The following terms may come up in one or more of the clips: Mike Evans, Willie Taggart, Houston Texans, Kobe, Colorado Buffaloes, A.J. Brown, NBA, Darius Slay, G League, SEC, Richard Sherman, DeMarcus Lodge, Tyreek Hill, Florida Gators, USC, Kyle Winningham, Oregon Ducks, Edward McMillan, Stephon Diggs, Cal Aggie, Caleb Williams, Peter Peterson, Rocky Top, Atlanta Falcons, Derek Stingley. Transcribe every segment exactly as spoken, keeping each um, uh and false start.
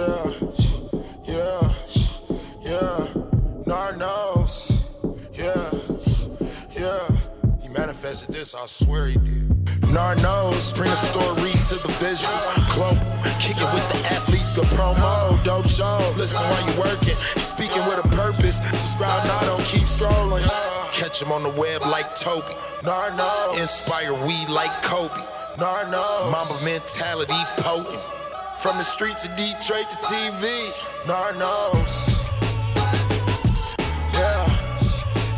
Yeah, yeah, yeah. Nard Knows. Yeah, yeah. He manifested this, I swear he did. Nard Knows, bring a story to the visual. Global, kick it with the athletes, good promo, dope show. Listen while you working, speaking with a purpose. Subscribe now, don't keep scrolling. Catch him on the web like Toby. Nard Knows. Inspire we like Kobe. Nard Knows. Mamba mentality potent. From the streets of Detroit to T V, Nard Knows. Yeah,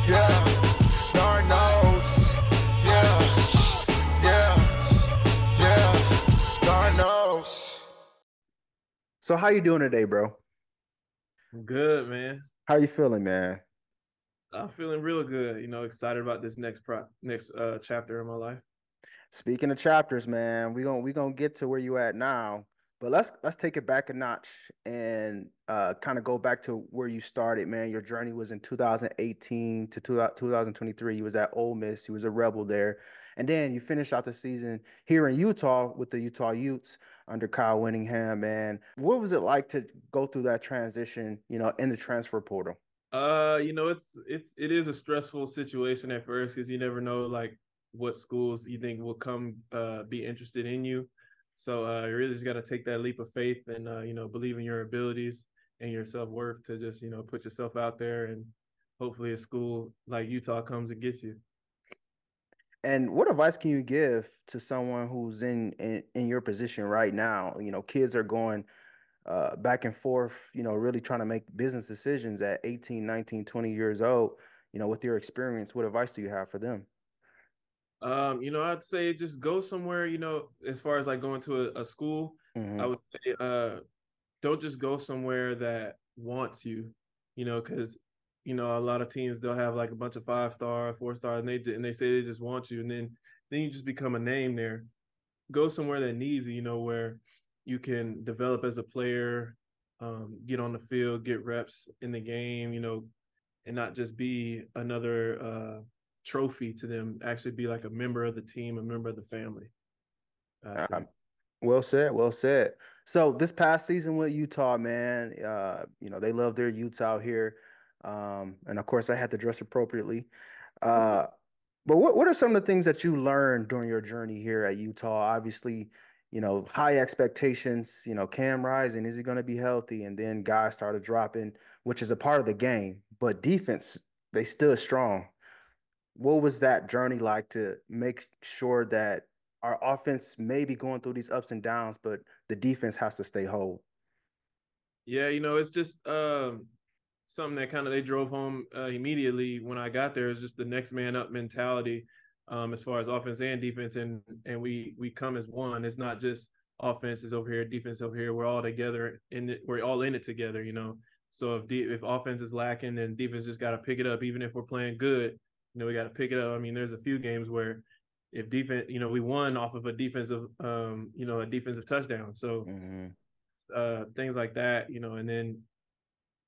yeah, Nard Knows. Yeah, yeah, yeah, Nard Knows. So how you doing today, bro? I'm good, man. How you feeling, man? I'm feeling real good. You know, excited about this next pro- next uh, chapter in my life. Speaking of chapters, man, we gon' we gon' get to where you at now. But let's let's take it back a notch and uh, kind of go back to where you started, man. Your journey was in two thousand eighteen to two thousand twenty-three. You was at Ole Miss. You was a Rebel there. And then you finished out the season here in Utah with the Utah Utes under Kyle Winningham, man. What was it like to go through that transition, you know, in the transfer portal? Uh, you know, it's it's it is a stressful situation at first because you never know, like, what schools you think will come uh, be interested in you. So uh, you really just got to take that leap of faith and, uh, you know, believe in your abilities and your self-worth to just, you know, put yourself out there and hopefully a school like Utah comes and gets you. And what advice can you give to someone who's in in, in your position right now? You know, kids are going uh, back and forth, you know, really trying to make business decisions at eighteen, nineteen, twenty years old. You know, with your experience, what advice do you have for them? Um, you know, I'd say just go somewhere, you know, as far as like going to a, a school, mm-hmm. I would say, uh, don't just go somewhere that wants you, you know, cause you know, a lot of teams, they'll have like a bunch of five star, four star, and they, and they say they just want you. And then, then you just become a name there. Go somewhere that needs you, you know, where you can develop as a player, um, get on the field, get reps in the game, you know, and not just be another, uh, trophy to them, actually be like a member of the team, a member of the family. Um, well said, well said. So this past season with Utah, man, uh, you know, they love their Utes out here. Um, and of course I had to dress appropriately. Uh, but what, what are some of the things that you learned during your journey here at Utah? Obviously, you know, high expectations, you know, Cam Rising, is he going to be healthy? And then guys started dropping, which is a part of the game, but defense, they stood strong. What was that journey like to make sure that our offense may be going through these ups and downs, but the defense has to stay whole? Yeah, you know, it's just um, something that kind of they drove home uh, immediately when I got there. It's just the next man up mentality um, as far as offense and defense, and and we we come as one. It's not just offense is over here, defense over here. We're all together, and we're all in it together, you know. So if de- if offense is lacking, then defense just got to pick it up, even if we're playing good. You know, we got to pick it up. I mean, there's a few games where if defense, you know, we won off of a defensive, um, you know, a defensive touchdown. So mm-hmm. uh, things like that, you know, and then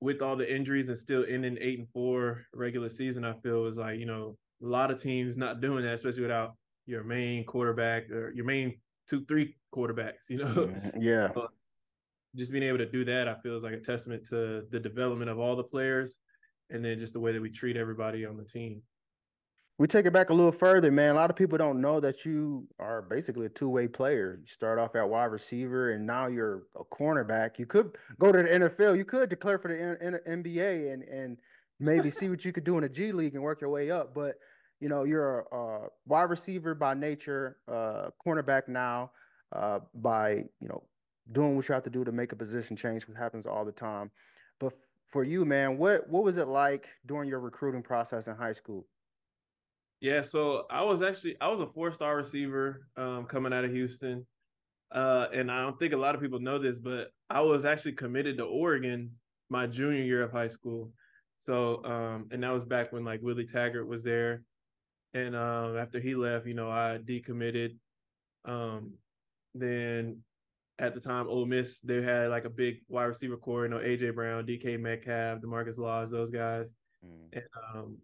with all the injuries and still ending eight and four regular season, I feel is like, you know, a lot of teams not doing that, especially without your main quarterback or your main two, three quarterbacks, you know. Mm-hmm. Yeah. But just being able to do that, I feel is like a testament to the development of all the players and then just the way that we treat everybody on the team. We take it back a little further, man. A lot of people don't know that you are basically a two-way player. You start off at wide receiver, and now you're a cornerback. You could go to the N F L. You could declare for the N B A and, and maybe see what you could do in the G League and work your way up. But, you know, you're a, a wide receiver by nature, uh, cornerback now uh, by, you know, doing what you have to do to make a position change, which happens all the time. But f- for you, man, what what was it like during your recruiting process in high school? Yeah, so I was actually I was a four-star receiver um, coming out of Houston, uh, and I don't think a lot of people know this, but I was actually committed to Oregon my junior year of high school. So, um, and that was back when like Willie Taggart was there, and um, after he left, you know, I decommitted. Um, then at the time, Ole Miss, they had like a big wide receiver core, you know, A J. Brown, D K. Metcalf, DeMarcus Lodge, those guys, mm. and. Um,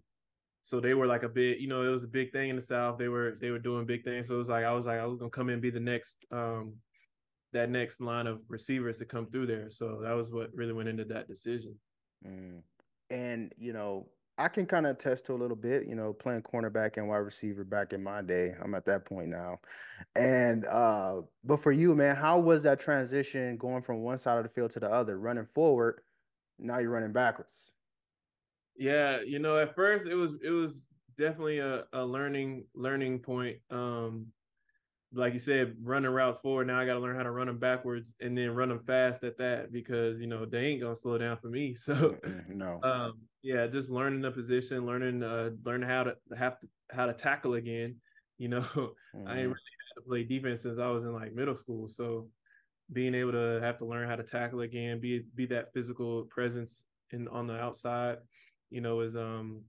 So they were like a big, you know, it was a big thing in the South. They were they were doing big things. So it was like I was like I was gonna come in and be the next um, that next line of receivers to come through there. So that was what really went into that decision. Mm. And, you know, I can kind of attest to a little bit, you know, playing cornerback and wide receiver back in my day. I'm at that point now. And, uh, but for you, man, how was that transition going from one side of the field to the other, running forward? Now you're running backwards. Yeah. You know, at first it was, it was definitely a, a learning, learning point. Um, Like you said, running routes forward. Now I got to learn how to run them backwards and then run them fast at that because, you know, they ain't going to slow down for me. So, no. Um, yeah, just learning the position, learning uh, learning how to have to how to tackle again. You know, mm-hmm. I ain't really had to play defense since I was in, like, middle school. So being able to have to learn how to tackle again, be be that physical presence in on the outside, you know, is um.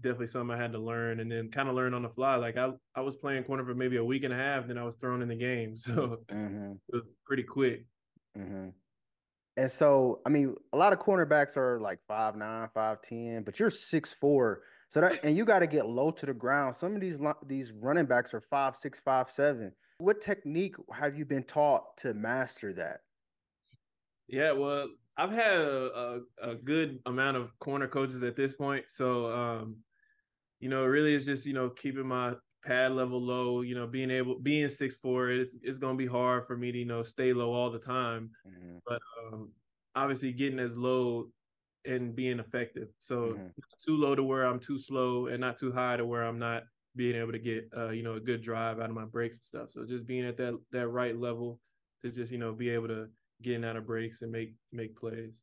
definitely something I had to learn, and then kind of learn on the fly. Like I, I was playing corner for maybe a week and a half, then I was thrown in the game. So mm-hmm. it was pretty quick. Mm-hmm. And so, I mean, a lot of cornerbacks are like five nine, five ten, but you're six four. So that, and you got to get low to the ground. Some of these these running backs are five six, five seven. What technique have you been taught to master that? Yeah, well, I've had a, a, a good amount of corner coaches at this point. So, um, you know, it really is just, you know, keeping my pad level low, you know, being able, being six four, it's, it's going to be hard for me to, you know, stay low all the time. Mm-hmm. But um, obviously getting as low and being effective. So mm-hmm. not too low to where I'm too slow and not too high to where I'm not being able to get, uh, you know, a good drive out of my breaks and stuff. So just being at that that right level to just, you know, be able to getting out of breaks and make make plays.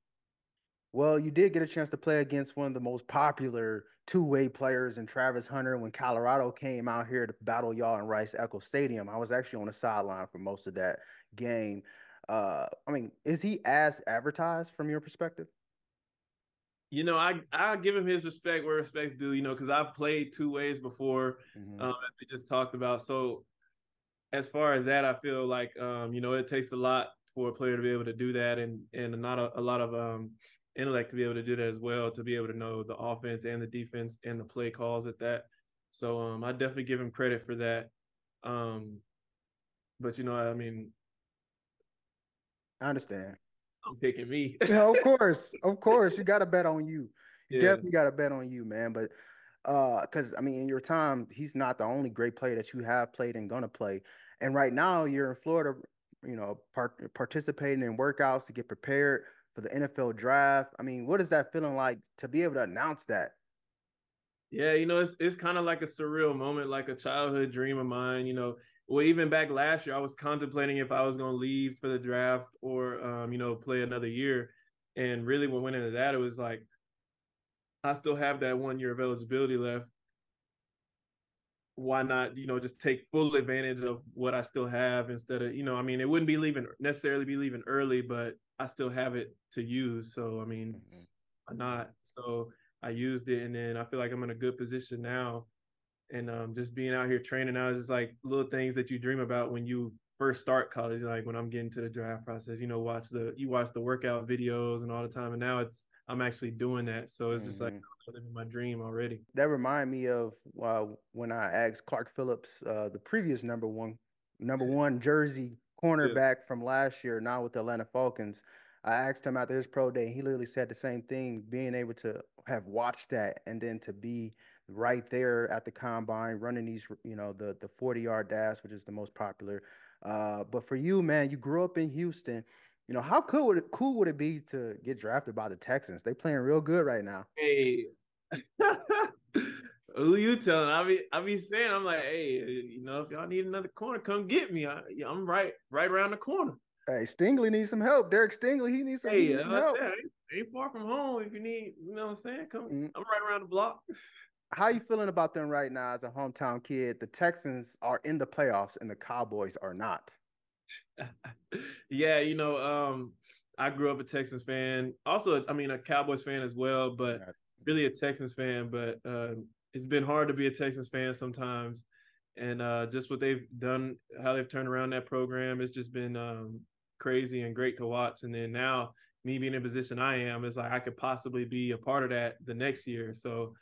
Well, you did get a chance to play against one of the most popular two-way players in Travis Hunter when Colorado came out here to battle y'all in Rice Echo Stadium. I was actually on the sideline for most of that game. Uh, I mean, is he as advertised from your perspective? You know, I I give him his respect where respect's due, you know, because I've played two ways before, mm-hmm. um, as we just talked about. So as far as that, I feel like, um, you know, it takes a lot for a player to be able to do that and and not a, a lot of um, intellect to be able to do that as well, to be able to know the offense and the defense and the play calls at that. So um, I definitely give him credit for that. Um, but, you know, I mean. I understand. I'm picking me. Yeah, of course. Of course. You got to bet on you. You yeah. definitely got to bet on you, man. But uh, because, I mean, in your time, he's not the only great player that you have played and going to play. And right now you're in Florida, you know, part, participating in workouts to get prepared for the N F L draft. I mean, what is that feeling like to be able to announce that? Yeah, you know, it's it's kind of like a surreal moment, like a childhood dream of mine, you know. Well, even back last year, I was contemplating if I was going to leave for the draft or, um, you know, play another year. And really when we went into that, it was like, I still have that one year of eligibility left. Why not, you know, just take full advantage of what I still have instead of, you know, I mean, it wouldn't be leaving necessarily be leaving early, but I still have it to use. So, I mean, mm-hmm. why not? So I used it, and then I feel like I'm in a good position now. And um, just being out here training now is just like little things that you dream about when you first start college. Like when I'm getting to the draft process, you know, watch the, you watch the workout videos and all the time. And now it's, I'm actually doing that. So it's mm-hmm. just like living my dream already. That remind me of uh, when I asked Clark Phillips, uh, the previous number one, number one jersey cornerback yeah. from last year, now with the Atlanta Falcons. I asked him after his pro day, and he literally said the same thing, being able to have watched that and then to be right there at the combine running these, you know, the the forty-yard dash, which is the most popular. Uh, but for you, man, you grew up in Houston. You know, how cool would it cool would it be to get drafted by the Texans? They playing real good right now. Hey, who you telling? I be I be saying, I'm like, hey, you know, if y'all need another corner, come get me. I, I'm right right around the corner. Hey, Stingley needs some help. Derek Stingley, he needs some, hey, he needs some help. Said, ain't, ain't far from home if you need. You know what I'm saying? Come, mm-hmm. I'm right around the block. How you feeling about them right now as a hometown kid? The Texans are in the playoffs and the Cowboys are not. Yeah, you know, um, I grew up a Texans fan. Also, I mean, a Cowboys fan as well, but really a Texans fan. But uh, it's been hard to be a Texans fan sometimes. And uh, just what they've done, how they've turned around that program, it's just been um, crazy and great to watch. And then now me being in the position I am, it's like I could possibly be a part of that the next year. So,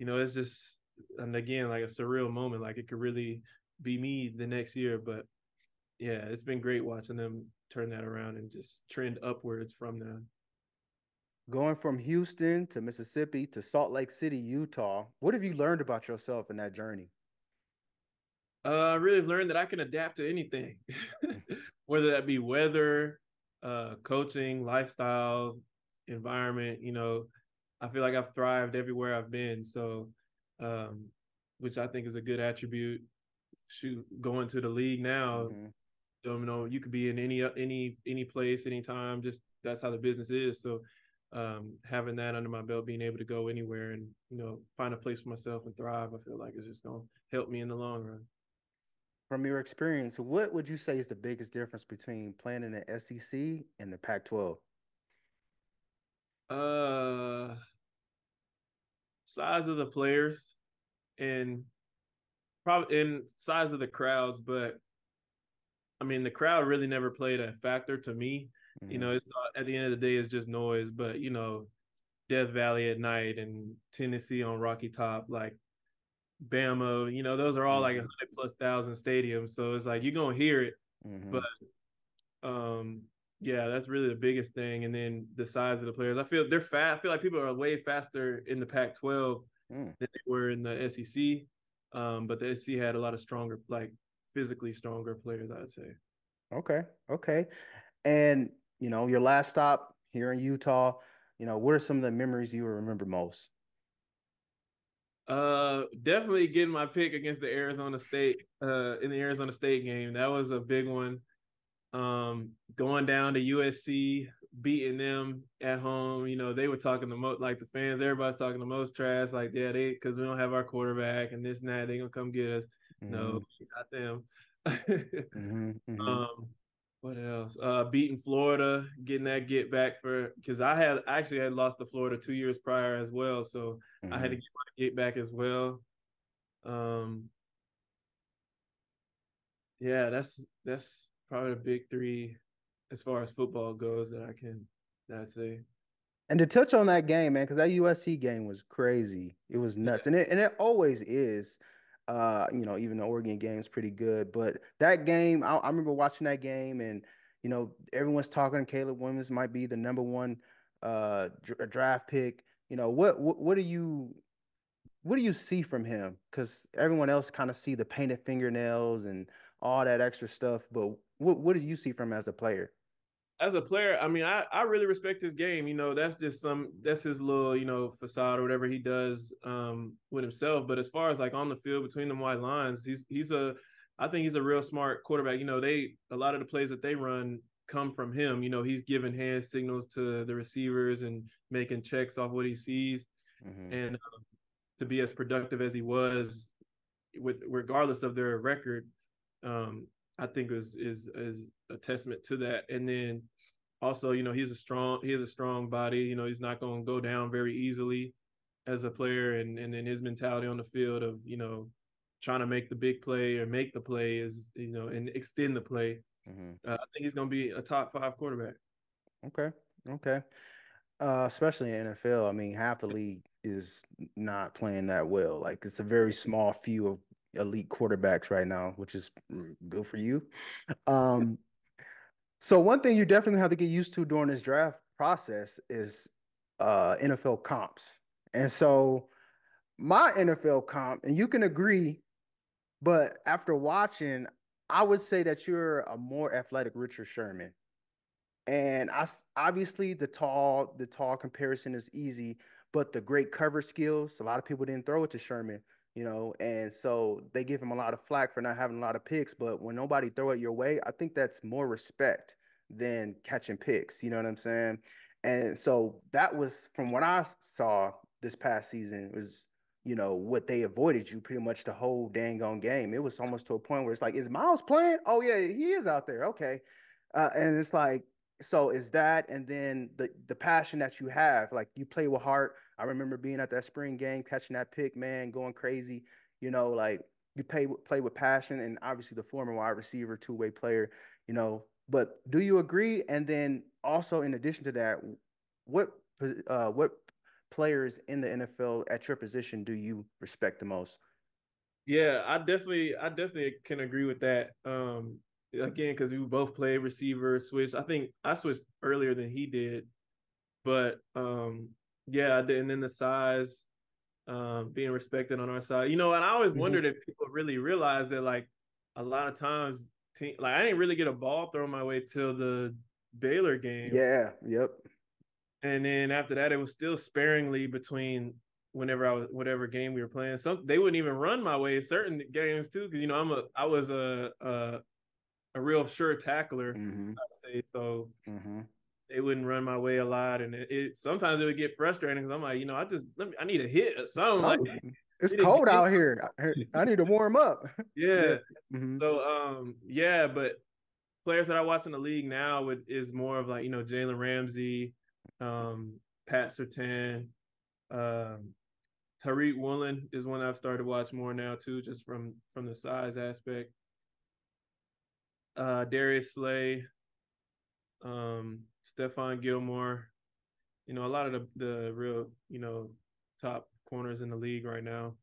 you know, it's just, and again, like a surreal moment. Like it could really be me the next year, but yeah, it's been great watching them turn that around and just trend upwards from that. Going from Houston to Mississippi to Salt Lake City, Utah, what have you learned about yourself in that journey? Uh, I really learned that I can adapt to anything, whether that be weather, uh, coaching, lifestyle, environment. You know, I feel like I've thrived everywhere I've been, so um, which I think is a good attribute. Shoot, going to the league now, mm-hmm. you know, you could be in any any any place, anytime. Just that's how the business is. So um, having that under my belt, being able to go anywhere and, you know, find a place for myself and thrive, I feel like it's just going to help me in the long run. From your experience, what would you say is the biggest difference between playing in the S E C and the Pac twelve? Uh, size of the players and probably in size of the crowds, but I mean, the crowd really never played a factor to me. Mm-hmm. You know, it's not, at the end of the day, it's just noise, but you know, Death Valley at night and Tennessee on Rocky Top, like Bama, you know, those are all mm-hmm. like one hundred plus thousand stadiums. So it's like, you're going to hear it, mm-hmm. but um, yeah, that's really the biggest thing. And then the size of the players, I feel they're fast. I feel like people are way faster in the Pac twelve mm. than they were in the S E C. Um, but the S E C had a lot of stronger, like physically stronger players, I'd say. Okay. Okay. And, you know, your last stop here in Utah, you know, what are some of the memories you remember most? Uh, definitely getting my pick against the Arizona State, uh, in the Arizona State game. That was a big one. Um, going down to U S C, beating them at home, you know, they were talking the most, like the fans, everybody's talking the most trash, like, yeah, they, because we don't have our quarterback and this and that, they're going to come get us. Mm-hmm. No, not them. mm-hmm, mm-hmm. Um, what else? Uh, beating Florida, getting that get back for, because I had I actually had lost to Florida two years prior as well, so mm-hmm. I had to get my get back as well. Um, yeah, that's that's probably the big three as far as football goes that I can that I say. And to touch on that game, man, because that U S C game was crazy. It was nuts, yeah. and it and it always is. Uh, you know, even the Oregon game is pretty good, but that game, I, I remember watching that game, and you know, everyone's talking Caleb Williams might be the number one uh dr- draft pick. You know, what, what what do you what do you see from him? Because everyone else kind of see the painted fingernails and all that extra stuff, but what what do you see from him as a player? As a player, I mean, I, I really respect his game. You know, that's just some – that's his little, you know, facade or whatever he does um, with himself. But as far as, like, on the field between the white lines, he's he's a – I think he's a real smart quarterback. You know, they – a lot of the plays that they run come from him. You know, he's giving hand signals to the receivers and making checks off what he sees. Mm-hmm. And uh, to be as productive as he was, with regardless of their record, um, I think is is is a testament to that. And then also, you know, he's a strong he has a strong body. You know, he's not going to go down very easily as a player. And and then his mentality on the field of, you know, trying to make the big play or make the play is, you know, and extend the play. Mm-hmm. Uh, I think he's going to be a top five quarterback. Okay, okay. Uh, especially in the N F L, I mean, half the league is not playing that well. Like, it's a very small few of elite quarterbacks right now, which is good for you. Um, so one thing you definitely have to get used to during this draft process is uh, N F L comps. And so my N F L comp, and you can agree, but after watching, I would say that you're a more athletic Richard Sherman. And I, obviously the tall, the tall comparison is easy, but the great cover skills, a lot of people didn't throw it to Sherman. You know, and so they give him a lot of flack for not having a lot of picks, but when nobody throw it your way, I think that's more respect than catching picks. You know what I'm saying? And so that was, from what I saw this past season, was, you know, what they avoided you pretty much the whole dang on game. It was almost to a point where it's like, is Miles playing? Oh yeah, he is out there. Okay. Uh, and it's like, so is that, and then the, the passion that you have, like you play with heart. I remember being at that spring game, catching that pick, man, going crazy. You know, like you play, play with passion, and obviously the former wide receiver, two-way player, you know. But do you agree? And then also in addition to that, what uh, what players in the N F L at your position do you respect the most? Yeah, I definitely I definitely can agree with that. Um, again, because we both played receiver, switch. I think I switched earlier than he did. But, um, yeah, I did. And then the size, um, being respected on our side. You know, and I always mm-hmm. wondered if people really realize that, like, a lot of times, team, like, I didn't really get a ball thrown my way till the Baylor game. Yeah, yep. And then after that, it was still sparingly between whenever I was, whatever game we were playing. Some they wouldn't even run my way certain games too, because you know I'm a I was a a, a real sure tackler, mm-hmm. I'd say. So mm-hmm. they wouldn't run my way a lot, and it, it sometimes it would get frustrating because I'm like, you know, I just let me, I need a hit or something. something. Like it's it cold out here. I need to warm up. Yeah. Mm-hmm. So um yeah, but players that I watch in the league now would is more of like, you know, Jalen Ramsey, um, Pat Surtain, um, Tyrique Woolen is one I've started to watch more now too, just from from the size aspect. Uh, Darius Slay, um, Stephon Gilmore, you know, a lot of the the real, you know, top corners in the league right now.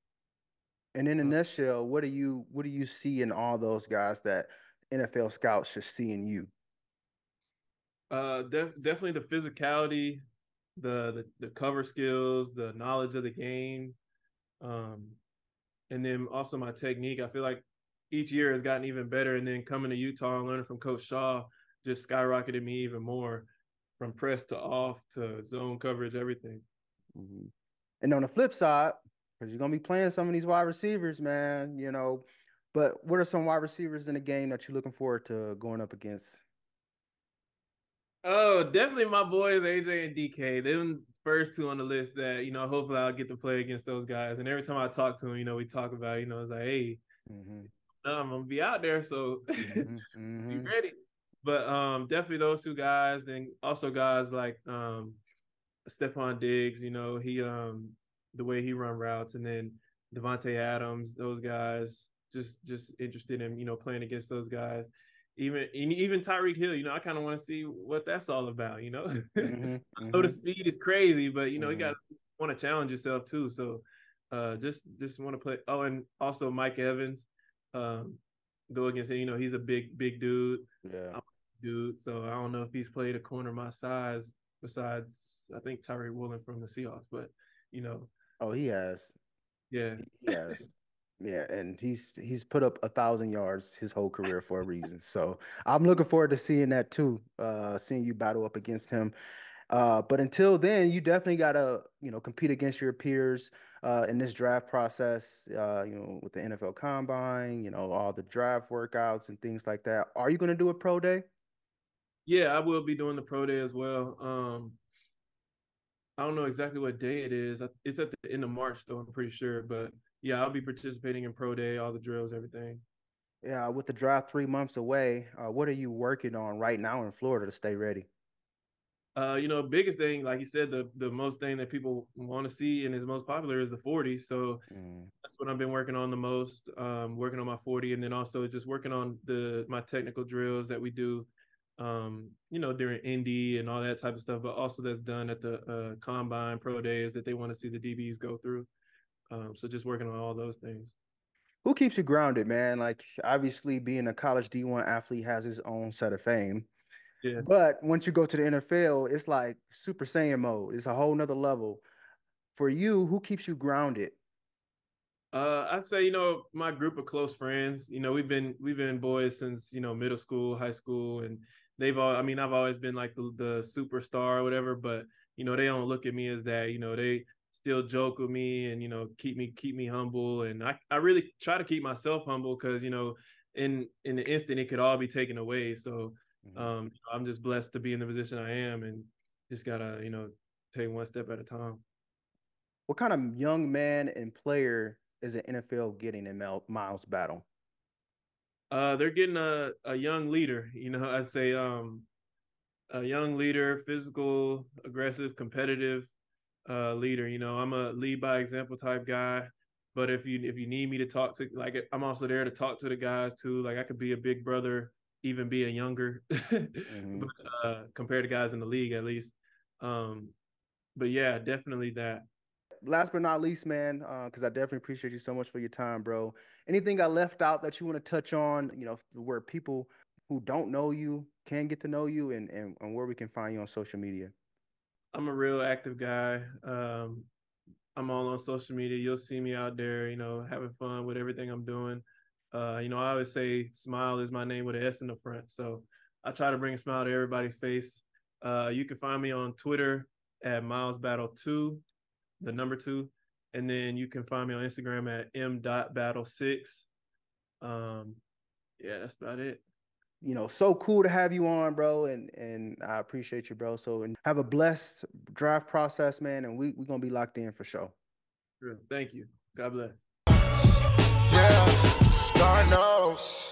And in a nutshell, what do you what do you see in all those guys that N F L scouts should see in you? Uh, def- definitely the physicality, the, the the cover skills, the knowledge of the game, um, and then also my technique. I feel like each year has gotten even better, and then coming to Utah and learning from Coach Shaw just skyrocketed me even more, from press to off to zone coverage, everything. Mm-hmm. And on the flip side, because you're going to be playing some of these wide receivers, man, you know, but what are some wide receivers in the game that you're looking forward to going up against? Oh, definitely my boys, A J and D K. They're the first two on the list that, you know, hopefully I'll get to play against those guys. And every time I talk to them, you know, we talk about, you know, it's like, hey, mm-hmm. I'm going to be out there, so mm-hmm. be ready. But um, definitely those two guys. Then also guys like um, Stephon Diggs, you know, he um, the way he run routes. And then Devontae Adams, those guys, just just interested in, you know, playing against those guys. Even even Tyreek Hill, you know, I kind of want to see what that's all about, you know. Mm-hmm, I know mm-hmm. the speed is crazy, but, you know, mm-hmm. you got to want to challenge yourself too. So uh, just just want to play. Oh, and also Mike Evans, um, go against him. You know, he's a big, big dude. Yeah. I'm a dude, so I don't know if he's played a corner my size besides, I think, Tyrique Woolen from the Seahawks. But, you know. Oh, he has. Yeah. He has. Yeah, and he's he's put up a thousand yards his whole career for a reason. So I'm looking forward to seeing that too, uh, seeing you battle up against him. Uh, but until then, you definitely gotta you know compete against your peers uh, in this draft process. Uh, you know, with the N F L Combine, you know, all the draft workouts and things like that. Are you gonna do a pro day? Yeah, I will be doing the pro day as well. Um, I don't know exactly what day it is. It's at the end of March, though. I'm pretty sure, but. Yeah, I'll be participating in pro day, all the drills, everything. Yeah, with the draft three months away, uh, what are you working on right now in Florida to stay ready? Uh, you know, biggest thing, like you said, the the most thing that people want to see and is most popular is the forty. So mm. that's what I've been working on the most, um, working on my forty, and then also just working on the my technical drills that we do, um, you know, during Indy and all that type of stuff. But also that's done at the uh, combine pro days that they want to see the D Bs go through. Um, so just working on all those things. Who keeps you grounded, man? Like, obviously, being a college D one athlete has his own set of fame. Yeah. But once you go to the N F L, it's like Super Saiyan mode. It's a whole nother level. For you, who keeps you grounded? Uh, I'd say, you know, my group of close friends. You know, we've been we've been boys since, you know, middle school, high school. And they've all, I mean, I've always been like the, the superstar or whatever. But, you know, they don't look at me as that. You know, they still joke with me and, you know, keep me, keep me humble. And I, I really try to keep myself humble because, you know, in, in the instant it could all be taken away. So um, you know, I'm just blessed to be in the position I am and just gotta, you know, take one step at a time. What kind of young man and player is the N F L getting in Miles Battle? Uh, they're getting a, a young leader, you know, I'd say um, a young leader, physical, aggressive, competitive, uh leader. You know, I'm a lead by example type guy, but if you if you need me to talk to, like, I'm also there to talk to the guys too. Like, I could be a big brother, even be a younger mm-hmm. but, uh compared to guys in the league at least. Um but yeah, definitely that. Last but not least, man, uh because I definitely appreciate you so much for your time, bro. Anything I left out that you want to touch on, you know, where people who don't know you can get to know you, and, and, and where we can find you on social media? I'm a real active guy. Um, I'm all on social media. You'll see me out there, you know, having fun with everything I'm doing. Uh, you know, I always say Smile is my name with an S in the front. So I try to bring a smile to everybody's face. Uh, you can find me on Twitter at Miles Battle two, the number two. And then you can find me on Instagram at m dot battle six. Um, yeah, that's about it. You know, so cool to have you on, bro, and and I appreciate you, bro. So, and have a blessed draft process, man, and we, we're going to be locked in for sure. Thank you. God bless. Yeah, God knows.